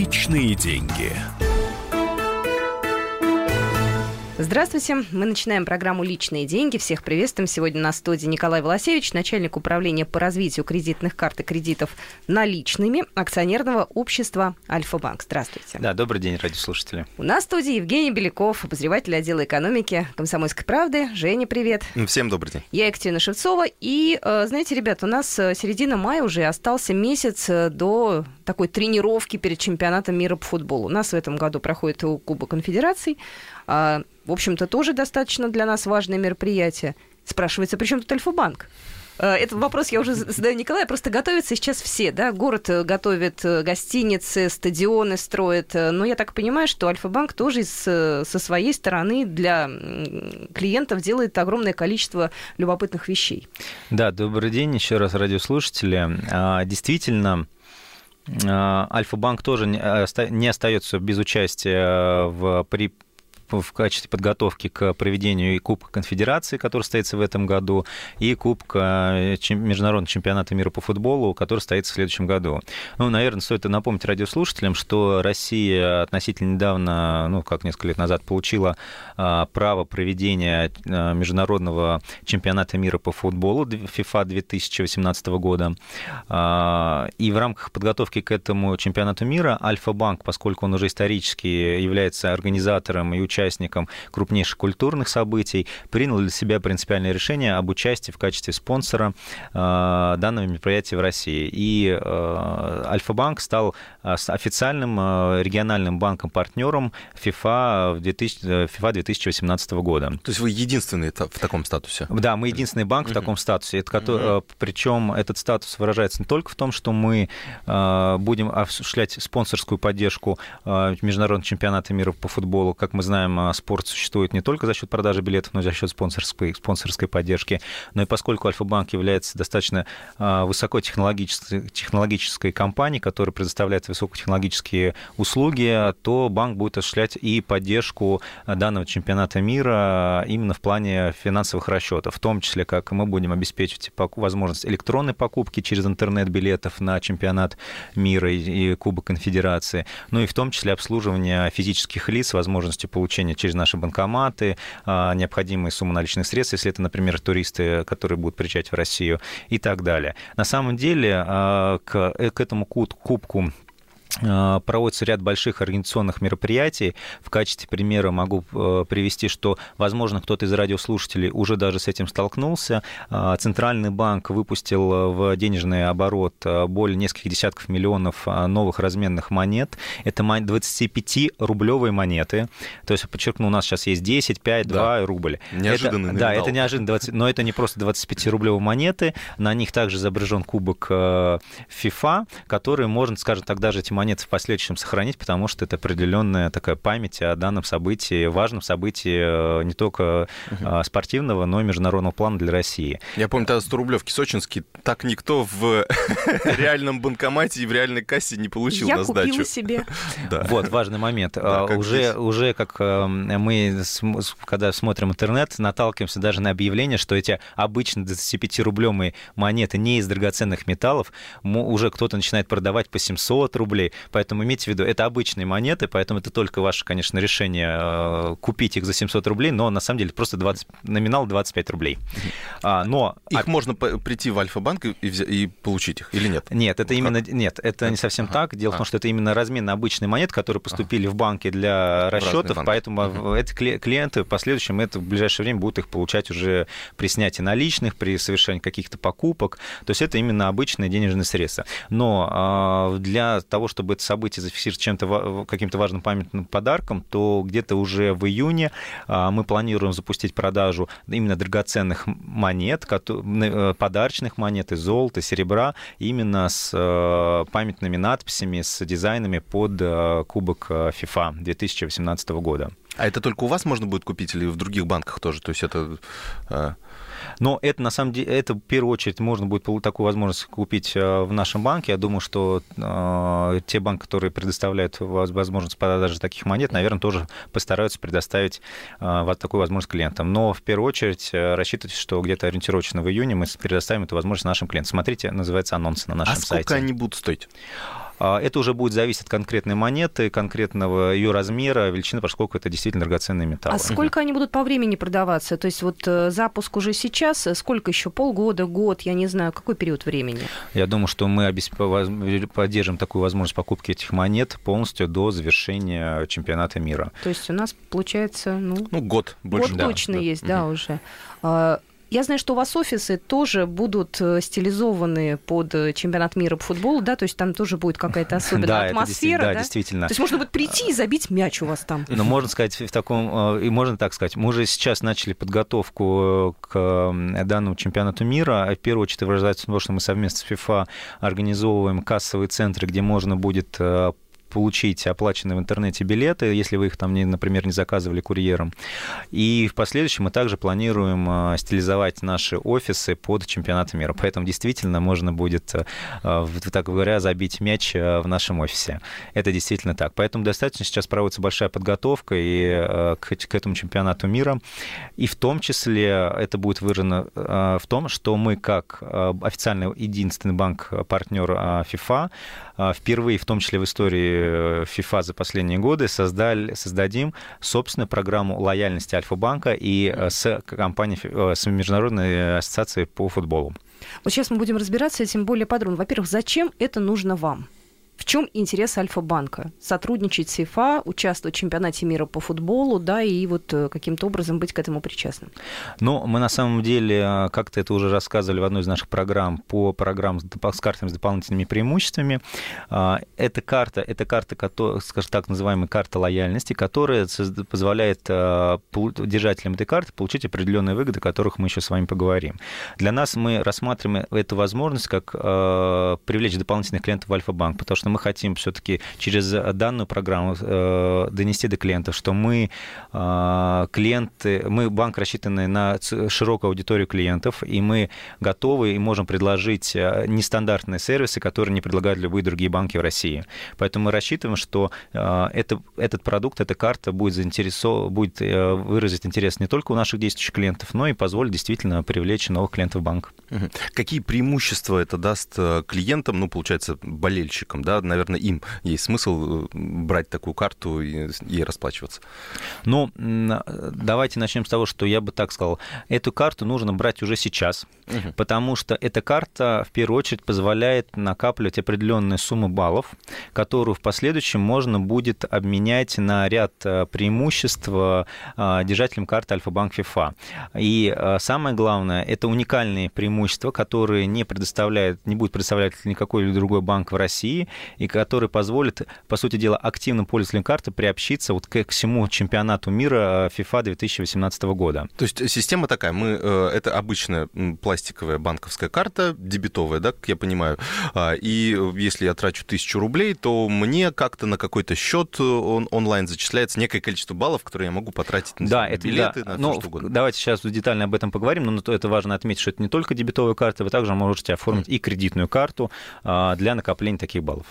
Личные деньги. Здравствуйте. Мы начинаем программу «Личные деньги». Всех приветствуем. Сегодня на студии Николай Волосевич, начальник управления по развитию кредитных карт и кредитов наличными акционерного общества «Альфа-Банк». Здравствуйте. Да, добрый день, радиослушатели. У нас в студии Евгений Беляков, обозреватель отдела экономики «Комсомольской правды». Женя, привет. Всем добрый день. Я Екатерина Шевцова. И, знаете, ребят, у нас середина мая уже, остался месяц до такой тренировки перед чемпионатом мира по футболу. У нас в этом году проходит Кубок конфедераций. В общем-то, тоже достаточно для нас важное мероприятие. Спрашивается, при чем тут Альфа-банк? Этот вопрос я уже задаю Николаю. Просто готовятся сейчас все, да? Город готовит гостиницы, стадионы строят. Но я так понимаю, что Альфа-банк тоже со своей стороны для клиентов делает огромное количество любопытных вещей. Да, добрый день еще раз, радиослушатели. Действительно, Альфа-банк тоже не остается без участия в качестве подготовки к проведению и Кубка конфедераций, который состоится в этом году, и Кубка международного чемпионата мира по футболу, который состоится в следующем году. Ну, наверное, стоит напомнить радиослушателям, что Россия относительно недавно, несколько лет назад, получила право проведения международного чемпионата мира по футболу FIFA 2018 года. И в рамках подготовки к этому чемпионату мира Альфа-банк, поскольку он уже исторически является организатором и участником крупнейших культурных событий, принял для себя принципиальное решение об участии в качестве спонсора данного мероприятия в России. И Альфа-банк стал официальным региональным банком-партнером FIFA 2018 года. То есть вы единственный в таком статусе? Да, мы единственный банк в таком статусе. Причем этот статус выражается не только в том, что мы будем осуществлять спонсорскую поддержку международного чемпионата мира по футболу. Как мы знаем, спорт существует не только за счет продажи билетов, но и за счет спонсорской поддержки. Но и поскольку Альфа-банк является достаточно высокотехнологической компанией, которая предоставляет высокотехнологические услуги, то банк будет осуществлять и поддержку данного чемпионата мира именно в плане финансовых расчетов, в том числе, как мы будем обеспечивать возможность электронной покупки через интернет билетов на чемпионат мира и Кубок конфедерации, ну и в том числе обслуживание физических лиц, возможностью получения через наши банкоматы необходимые суммы наличных средств, если это, например, туристы, которые будут приезжать в Россию, и так далее. На самом деле к этому кубку проводится ряд больших организационных мероприятий. В качестве примера могу привести, что, возможно, кто-то из радиослушателей уже даже с этим столкнулся. Центральный банк выпустил в денежный оборот более нескольких десятков миллионов новых разменных монет. Это 25-рублевые монеты. То есть, подчеркну, у нас сейчас есть 10, 5, 2 рубль. Неожиданный номинал. Да, это неожиданно. Но это не просто 25-рублевые монеты. На них также изображен кубок FIFA, который можно, скажем так, даже эти монеты в последующем сохранить, потому что это определенная такая память о данном событии, важном событии не только спортивного, но и международного плана для России. Я помню, тогда 100-рублевки сочинские, так никто в реальном банкомате и в реальной кассе не получил на сдачу. Я купила себе. Вот, важный момент. Уже как мы, когда смотрим интернет, наталкиваемся даже на объявление, что эти обычно 25-рублевые монеты не из драгоценных металлов, уже кто-то начинает продавать по 700 рублей. Поэтому имейте в виду, это обычные монеты, поэтому это только ваше, конечно, решение купить их за 700 рублей, но на самом деле просто номинал 25 рублей. Но их можно прийти в Альфа-банк и получить их, или нет? Нет, это именно нет, это не совсем так. Дело в том, что это именно размен на обычные монеты, которые поступили в банки для расчетов, поэтому эти клиенты в последующем в ближайшее время будут их получать уже при снятии наличных, при совершении каких-то покупок. То есть это именно обычные денежные средства. Но для того, чтобы это событие зафиксировать каким-то важным памятным подарком, то где-то уже в июне мы планируем запустить продажу именно драгоценных монет, подарочных монет из золота, серебра, именно с памятными надписями, с дизайнами под кубок FIFA 2018 года. А это только у вас можно будет купить или в других банках тоже? То есть это... Но это, на самом деле, в первую очередь можно будет такую возможность купить в нашем банке. Я думаю, что те банки, которые предоставляют возможность продажи таких монет, наверное, тоже постараются предоставить такую возможность клиентам. Но в первую очередь рассчитывайте, что где-то ориентировочно в июне мы предоставим эту возможность нашим клиентам. Смотрите, называется анонс на нашем сайте. А сколько они будут стоить? Это уже будет зависеть от конкретной монеты, конкретного ее размера, величины, поскольку это действительно драгоценные металлы. А сколько они будут по времени продаваться? То есть вот запуск уже сейчас, сколько еще? Полгода, год, я не знаю, какой период времени? Я думаю, что мы поддержим такую возможность покупки этих монет полностью до завершения чемпионата мира. То есть у нас получается... год больше. Год точно есть, да, уже. Я знаю, что у вас офисы тоже будут стилизованы под чемпионат мира по футболу, да, то есть там тоже будет какая-то особенная атмосфера, да? Да, действительно. То есть можно будет прийти и забить мяч у вас там. Ну, можно сказать, можно так сказать, мы уже сейчас начали подготовку к данному чемпионату мира. В первую очередь выражается то, что мы совместно с FIFA организовываем кассовые центры, где можно будет получить оплаченные в интернете билеты, если вы их там, например, не заказывали курьером. И в последующем мы также планируем стилизовать наши офисы под чемпионат мира. Поэтому действительно можно будет, так говоря, забить мяч в нашем офисе. Это действительно так. Поэтому достаточно сейчас проводится большая подготовка и к этому чемпионату мира. И в том числе это будет выражено в том, что мы как официальный единственный банк-партнер FIFA впервые, в том числе в истории FIFA за последние годы, создадим собственную программу лояльности Альфа-банка и с Международной ассоциацией по футболу. Вот сейчас мы будем разбираться с этим более подробно. Во-первых, зачем это нужно вам? В чем интерес Альфа-банка? Сотрудничать с ФИФА, участвовать в чемпионате мира по футболу, да, и вот каким-то образом быть к этому причастным? Ну, мы на самом деле как-то это уже рассказывали в одной из наших программ по программам с картами с дополнительными преимуществами. Это карта, скажем так, называемая карта лояльности, которая позволяет держателям этой карты получить определенные выгоды, о которых мы еще с вами поговорим. Для нас мы рассматриваем эту возможность как привлечь дополнительных клиентов в Альфа-банк, потому что мы хотим все-таки через данную программу донести до клиентов, что мы клиенты, мы банк, рассчитанный на широкую аудиторию клиентов, и мы готовы и можем предложить нестандартные сервисы, которые не предлагают любые другие банки в России. Поэтому мы рассчитываем, что этот продукт, эта карта будет выразить интерес не только у наших действующих клиентов, но и позволит действительно привлечь новых клиентов в банк. Какие преимущества это даст клиентам, получается, болельщикам, да? Наверное, им есть смысл брать такую карту и ей расплачиваться. Давайте начнем с того, что я бы так сказал. Эту карту нужно брать уже сейчас, потому что эта карта, в первую очередь, позволяет накапливать определенные суммы баллов, которую в последующем можно будет обменять на ряд преимуществ держателям карты Альфа-Банк FIFA. И самое главное, это уникальные преимущества, которые не будет предоставлять никакой другой банк в России, и которые позволят, по сути дела, активным пользователям карты приобщиться к всему чемпионату мира FIFA 2018 года. То есть система такая, это обычная пластиковая банковская карта, дебетовая, да, как я понимаю, и если я трачу 1000 рублей, то мне как-то на какой-то счет онлайн зачисляется некое количество баллов, которые я могу потратить на билеты, на все что угодно. Давайте сейчас детально об этом поговорим, но это важно отметить, что это не только дебетовая карта, вы также можете оформить и кредитную карту для накопления таких баллов.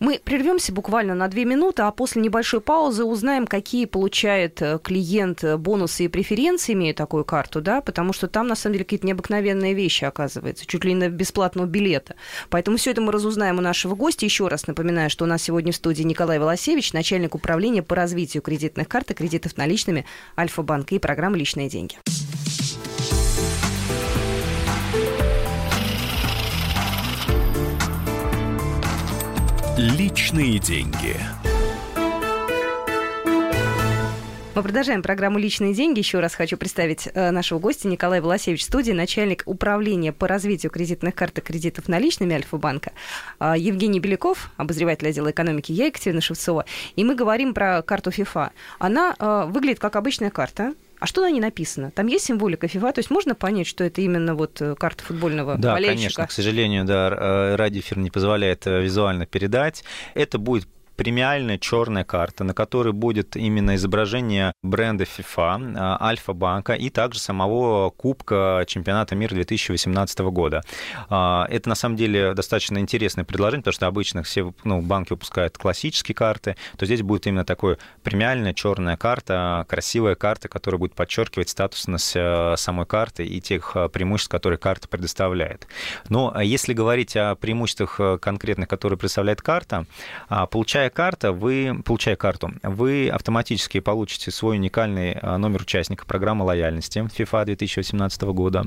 Мы прервемся буквально на 2 минуты, а после небольшой паузы узнаем, какие получает клиент бонусы и преференции, имея такую карту, да, потому что там, на самом деле, какие-то необыкновенные вещи оказываются, чуть ли не бесплатного билета. Поэтому все это мы разузнаем у нашего гостя. Еще раз напоминаю, что у нас сегодня в студии Николай Волосевич, начальник управления по развитию кредитных карт и кредитов наличными Альфа-банка и программы «Личные деньги». Личные деньги. Мы продолжаем программу «Личные деньги». Еще раз хочу представить нашего гостя Николая Волосевича в студии, начальник управления по развитию кредитных карт и кредитов наличными Альфа-банка, Евгений Беляков, обозреватель отдела экономики, я, Екатерина Шевцова. И мы говорим про карту FIFA. Она выглядит как обычная карта. А что на ней написано? Там есть символика FIFA? То есть можно понять, что это именно карта футбольного болельщика? Да, конечно. К сожалению, радиоэфир не позволяет визуально передать. Это будет премиальная черная карта, на которой будет именно изображение бренда FIFA, Альфа-Банка и также самого Кубка Чемпионата мира 2018 года. Это, на самом деле, достаточно интересное предложение, потому что обычно все банки выпускают классические карты, то здесь будет именно такая премиальная черная карта, красивая карта, которая будет подчеркивать статусность самой карты и тех преимуществ, которые карта предоставляет. Но если говорить о преимуществах конкретных, которые представляет карта, получая карту, вы автоматически получите свой уникальный номер участника программы лояльности FIFA 2018 года.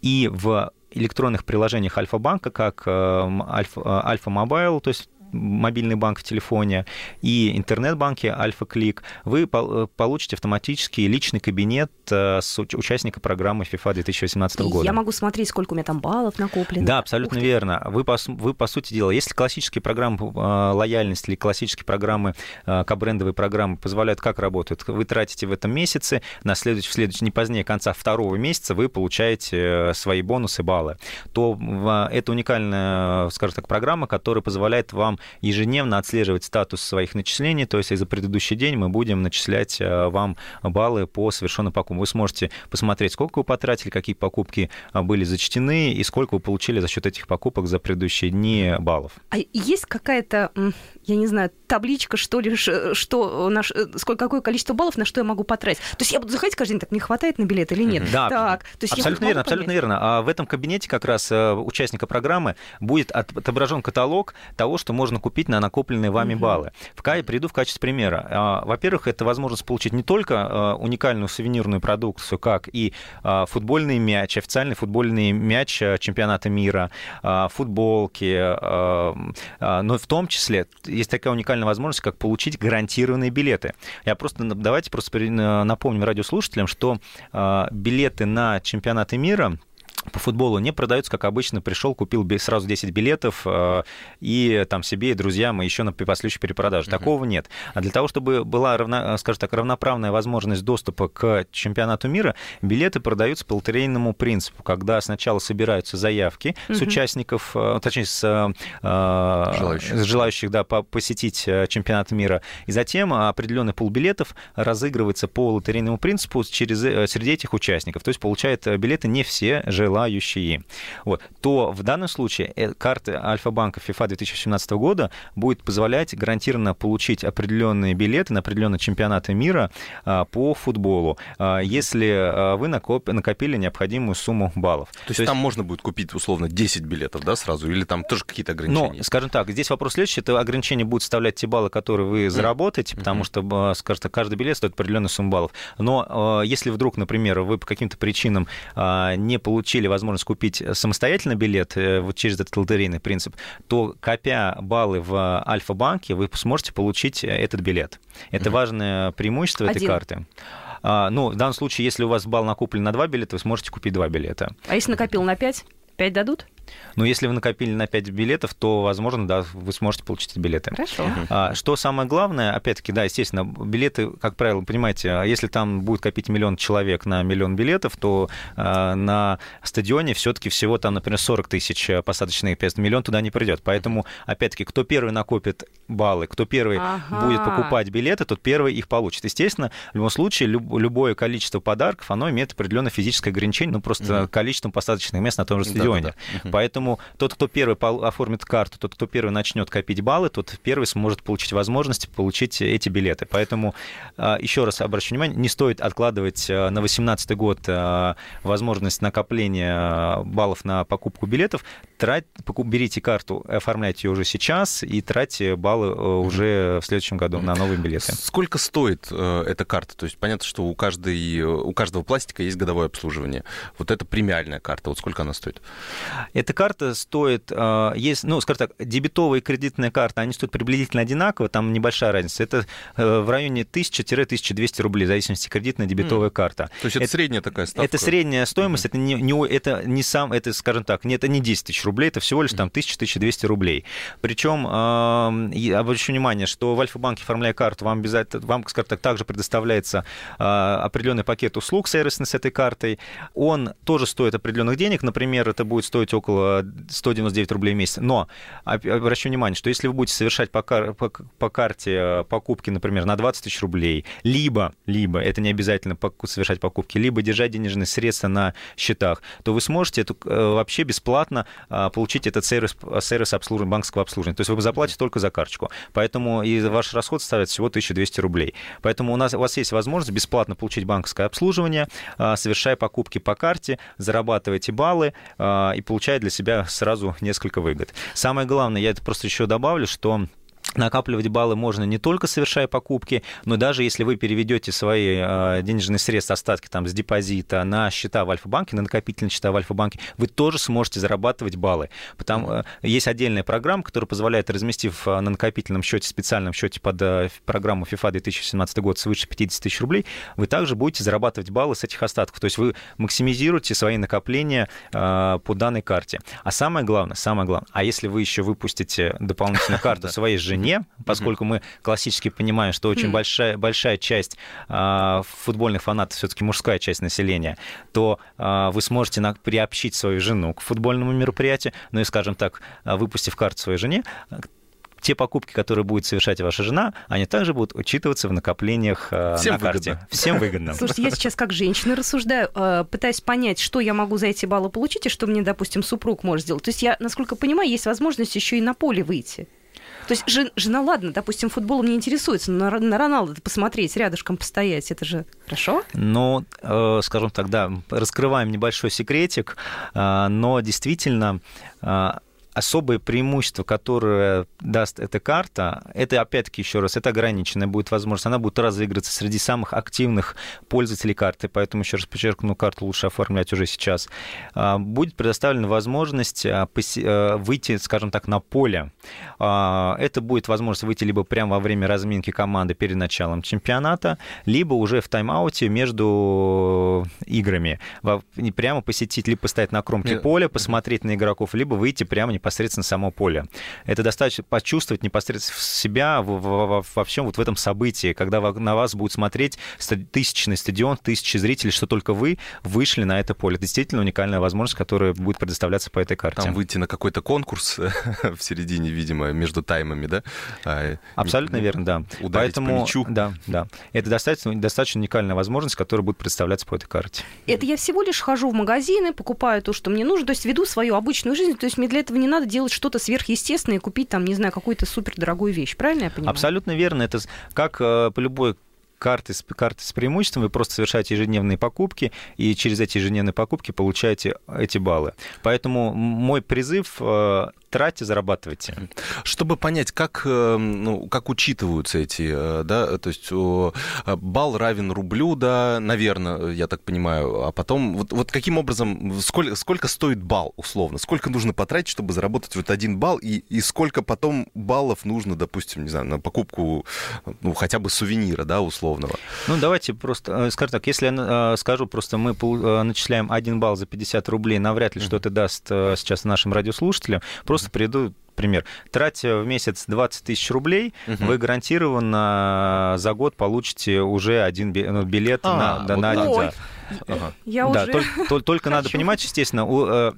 И в электронных приложениях Альфа-банка, как Альфа-Мобайл, то есть мобильный банк в телефоне, и интернет-банки Альфа Клик, вы получите автоматически личный кабинет с участника программы FIFA 2018 года. Я могу смотреть, сколько у меня там баллов накоплено. Да, абсолютно верно. Вы, по сути дела, если классические программы лояльности или классические программы, кабрендовые программы позволяют, как работают, вы тратите в этом месяце, в следующий, не позднее конца второго месяца вы получаете свои бонусы, баллы, то это уникальная, скажем так, программа, которая позволяет вам ежедневно отслеживать статус своих начислений, то есть за предыдущий день мы будем начислять вам баллы по совершенным покупкам. Вы сможете посмотреть, сколько вы потратили, какие покупки были зачтены и сколько вы получили за счет этих покупок за предыдущие дни баллов. А есть какая-то, я не знаю, табличка, что ли, какое количество баллов, на что я могу потратить? То есть я буду заходить каждый день, так, мне хватает на билет или нет? Да, так, то есть абсолютно верно, абсолютно верно. А в этом кабинете как раз участника программы будет отображен каталог того, что можно купить на накопленные вами баллы. Приду в качестве примера. Во-первых, это возможность получить не только уникальную сувенирную продукцию, как и футбольный мяч, официальный футбольный мяч чемпионата мира, футболки, но в том числе есть такая уникальная возможность, как получить гарантированные билеты. Давайте напомним радиослушателям, что билеты на чемпионаты мира по футболу не продаются, как обычно, пришел, купил сразу 10 билетов и там себе и друзьям, и еще на последующую перепродажу. Такого нет. А для того, чтобы была, равноправная возможность доступа к чемпионату мира, билеты продаются по лотерейному принципу, когда сначала собираются заявки с участников, точнее, с желающих посетить чемпионат мира, и затем определенный пул билетов разыгрывается по лотерейному принципу среди этих участников. То есть получают билеты не все желающие. То в данном случае карты Альфа-банка FIFA 2018 года будет позволять гарантированно получить определенные билеты на определенные чемпионаты мира по футболу, если вы накопили необходимую сумму баллов. То есть там можно будет купить, условно, 10 билетов, да, сразу? Или там тоже какие-то ограничения? Ну, скажем так, здесь вопрос следующий. Это ограничение будет составлять те баллы, которые вы заработаете, потому что, скажем так, каждый билет стоит определенную сумму баллов. Но если вдруг, например, вы по каким-то причинам не получили возможность купить самостоятельно билет через этот лотерейный принцип, то, копя баллы в Альфа-банке, вы сможете получить этот билет. Это важное преимущество этой карты. В данном случае, если у вас балл накоплен на 2 билета, вы сможете купить 2 билета. А если накопил на 5? 5 дадут? Если вы накопили на 5 билетов, то, возможно, вы сможете получить билеты. Хорошо. Что самое главное, опять-таки, естественно, билеты, как правило, понимаете, если там будет копить 1 миллион человек на 1 миллион билетов, то на стадионе все-таки всего там, например, 40 тысяч посадочных мест, 1 миллион туда не придет. Поэтому, опять-таки, кто первый накопит баллы, кто первый будет покупать билеты, тот первый их получит. Естественно, в любом случае, любое количество подарков, оно имеет определенное физическое ограничение, просто количеством посадочных мест на том же стадионе. Поэтому тот, кто первый оформит карту, тот, кто первый начнет копить баллы, тот первый сможет получить возможность получить эти билеты. Поэтому еще раз обращу внимание, не стоит откладывать на 2018 год возможность накопления баллов на покупку билетов. Берите карту, оформляйте ее уже сейчас и тратьте баллы уже в следующем году на новые билеты. Сколько стоит эта карта? То есть понятно, что у каждого пластика есть годовое обслуживание. Это премиальная карта. Сколько она стоит? Эта карта стоит, дебетовая и кредитная карта, они стоят приблизительно одинаково, там небольшая разница. Это в районе 1000-1200 рублей, в зависимости от кредитно-дебетовая карта. То есть это средняя такая ставка? Это средняя стоимость, это не 10 тысяч рублей, это всего лишь там 1000-1200 рублей. Причем, обращу внимание, что в Альфа-банке, оформляя карту, вам также предоставляется определенный пакет услуг сервисных с этой картой. Он тоже стоит определенных денег, например, это будет стоить около 199 рублей в месяц. Но обращу внимание, что если вы будете совершать по карте покупки, например, на 20 тысяч рублей, либо это не обязательно совершать покупки, либо держать денежные средства на счетах, то вы сможете вообще бесплатно получить этот сервис обслуживания, банковского обслуживания. То есть вы заплатите только за карточку. Поэтому и ваш расход составит всего 1200 рублей. Поэтому у вас есть возможность бесплатно получить банковское обслуживание, совершая покупки по карте, зарабатываете баллы и получая для себя сразу несколько выгод. Самое главное, я это просто еще добавлю, что накапливать баллы можно не только совершая покупки, но даже если вы переведете свои денежные средства, остатки там, с депозита на счета в Альфа-банке, на накопительные счета в Альфа-банке, вы тоже сможете зарабатывать баллы. Есть отдельная программа, которая позволяет, разместив на накопительном счете, специальном счете под программу FIFA 2018 год свыше 50 тысяч рублей, вы также будете зарабатывать баллы с этих остатков. То есть вы максимизируете свои накопления по данной карте. А самое главное, а если вы еще выпустите дополнительную карту своей жизни, поскольку мы классически понимаем, что очень большая часть футбольных фанатов все-таки мужская часть населения, то вы сможете приобщить свою жену к футбольному мероприятию, ну и, скажем так, выпустив карту своей жене, те покупки, которые будет совершать ваша жена, они также будут учитываться в накоплениях на карте. Всем выгодно. Слушайте, я сейчас как женщина рассуждаю, пытаюсь понять, что я могу за эти баллы получить и что мне, допустим, супруг может сделать. То есть я, насколько понимаю, есть возможность еще и на поле выйти. То есть жена, ладно, допустим, футболом не интересуется, но на Роналду посмотреть, рядышком постоять, это же хорошо? Ну, скажем так, да, раскрываем небольшой секретик, но действительно... Особое преимущество, которое даст эта карта, это, опять-таки, еще раз, это ограниченная будет возможность. Она будет разыгрываться среди самых активных пользователей карты. Поэтому, еще раз подчеркну, карту лучше оформлять уже сейчас. Будет предоставлена возможность выйти, скажем так, на поле. Это будет возможность выйти либо прямо во время разминки команды перед началом чемпионата, либо уже в тайм-ауте между играми. Прямо посетить, либо стоять на кромке поля, посмотреть на игроков, либо выйти прямо непосредственно само поле. Это достаточно почувствовать непосредственно себя во всем вот в этом событии, когда на вас будут смотреть тысячный стадион, тысячи зрителей, что только вы вышли на это поле. Это действительно уникальная возможность, которая будет предоставляться по этой карте. Там выйти на какой-то конкурс в середине, видимо, между таймами, да? Абсолютно верно, да. Ударить по мячу. Да. Это достаточно уникальная возможность, которая будет предоставляться по этой карте. Это я всего лишь хожу в магазины, покупаю то, что мне нужно, то есть веду свою обычную жизнь, то есть мне для этого не надо делать что-то сверхъестественное и купить там, не знаю, какую-то супердорогую вещь. Правильно я понимаю? Абсолютно верно. Это как по любой карты с преимуществом, вы просто совершаете ежедневные покупки, и через эти ежедневные покупки получаете эти баллы. Поэтому мой призыв тратьте, зарабатывайте. Чтобы понять, как учитываются эти, да, то есть балл равен рублю, да, наверное, я так понимаю, а потом вот каким образом, сколько стоит балл, условно, сколько нужно потратить, чтобы заработать вот один балл, и сколько потом баллов нужно, допустим, не знаю, на покупку, ну, хотя бы сувенира, да, условного. Ну, давайте просто, скажем так, если я скажу, просто мы начисляем 1 балл за 50 рублей, навряд ли что это даст сейчас нашим радиослушателям, просто приведу пример. Тратя в месяц 20 тысяч рублей, вы гарантированно за год получите уже один билет на один. Да. Только надо понимать, естественно,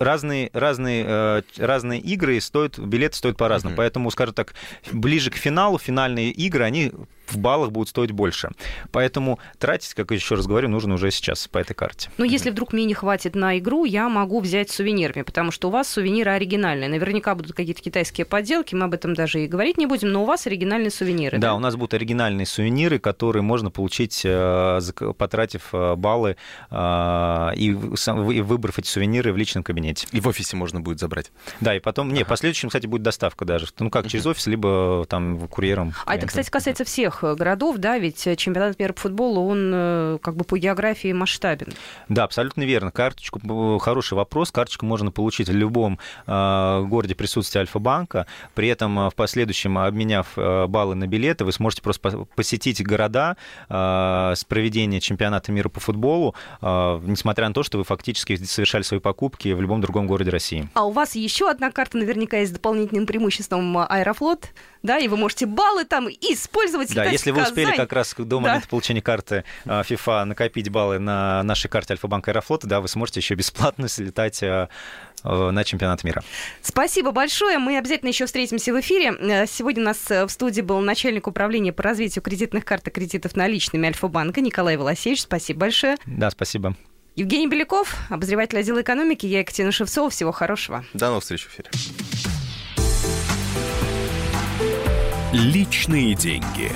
разные игры стоят, билеты стоят по-разному. Поэтому, скажем так, ближе к финалу, финальные игры, они в баллах будут стоить больше. Поэтому тратить, как я еще раз говорю, нужно уже сейчас по этой карте. Но если вдруг мне не хватит на игру, я могу взять сувенирами, потому что у вас сувениры оригинальные. Наверняка будут какие-то китайские подделки, мы об этом даже и говорить не будем, но у вас оригинальные сувениры. Да, у нас будут оригинальные сувениры, которые можно получить, потратив баллы и выбрав эти сувениры в личном кабинете. И в офисе можно будет забрать. Да, и потом... Не, в последующем, кстати, будет доставка даже. Ну как, через офис, либо там курьером. А это, кстати, касается всех городов, да, ведь чемпионат мира по футболу, он как бы по географии масштабен. Да, абсолютно верно. Карточку, хороший вопрос, карточку можно получить в любом городе присутствия Альфа-банка, при этом в последующем, обменяв баллы на билеты, вы сможете просто посетить города с проведения чемпионата мира по футболу, несмотря на то, что вы фактически совершали свои покупки в любом другом городе России. А у вас еще одна карта наверняка есть с дополнительным преимуществом Аэрофлот, да, и вы можете баллы там использовать. Да, Да, если вы успели как раз до момента получения карты FIFA накопить баллы на нашей карте Альфа-Банка Аэрофлота, да, вы сможете еще бесплатно слетать на чемпионат мира. Спасибо большое. Мы обязательно еще встретимся в эфире. Сегодня у нас в студии был начальник управления по развитию кредитных карт и кредитов наличными Альфа-Банка Николай Волосевич. Спасибо большое. Да, спасибо. Евгений Беляков, обозреватель отдела экономики. Я Екатерина Шевцова. Всего хорошего. До новых встреч в эфире. Личные деньги.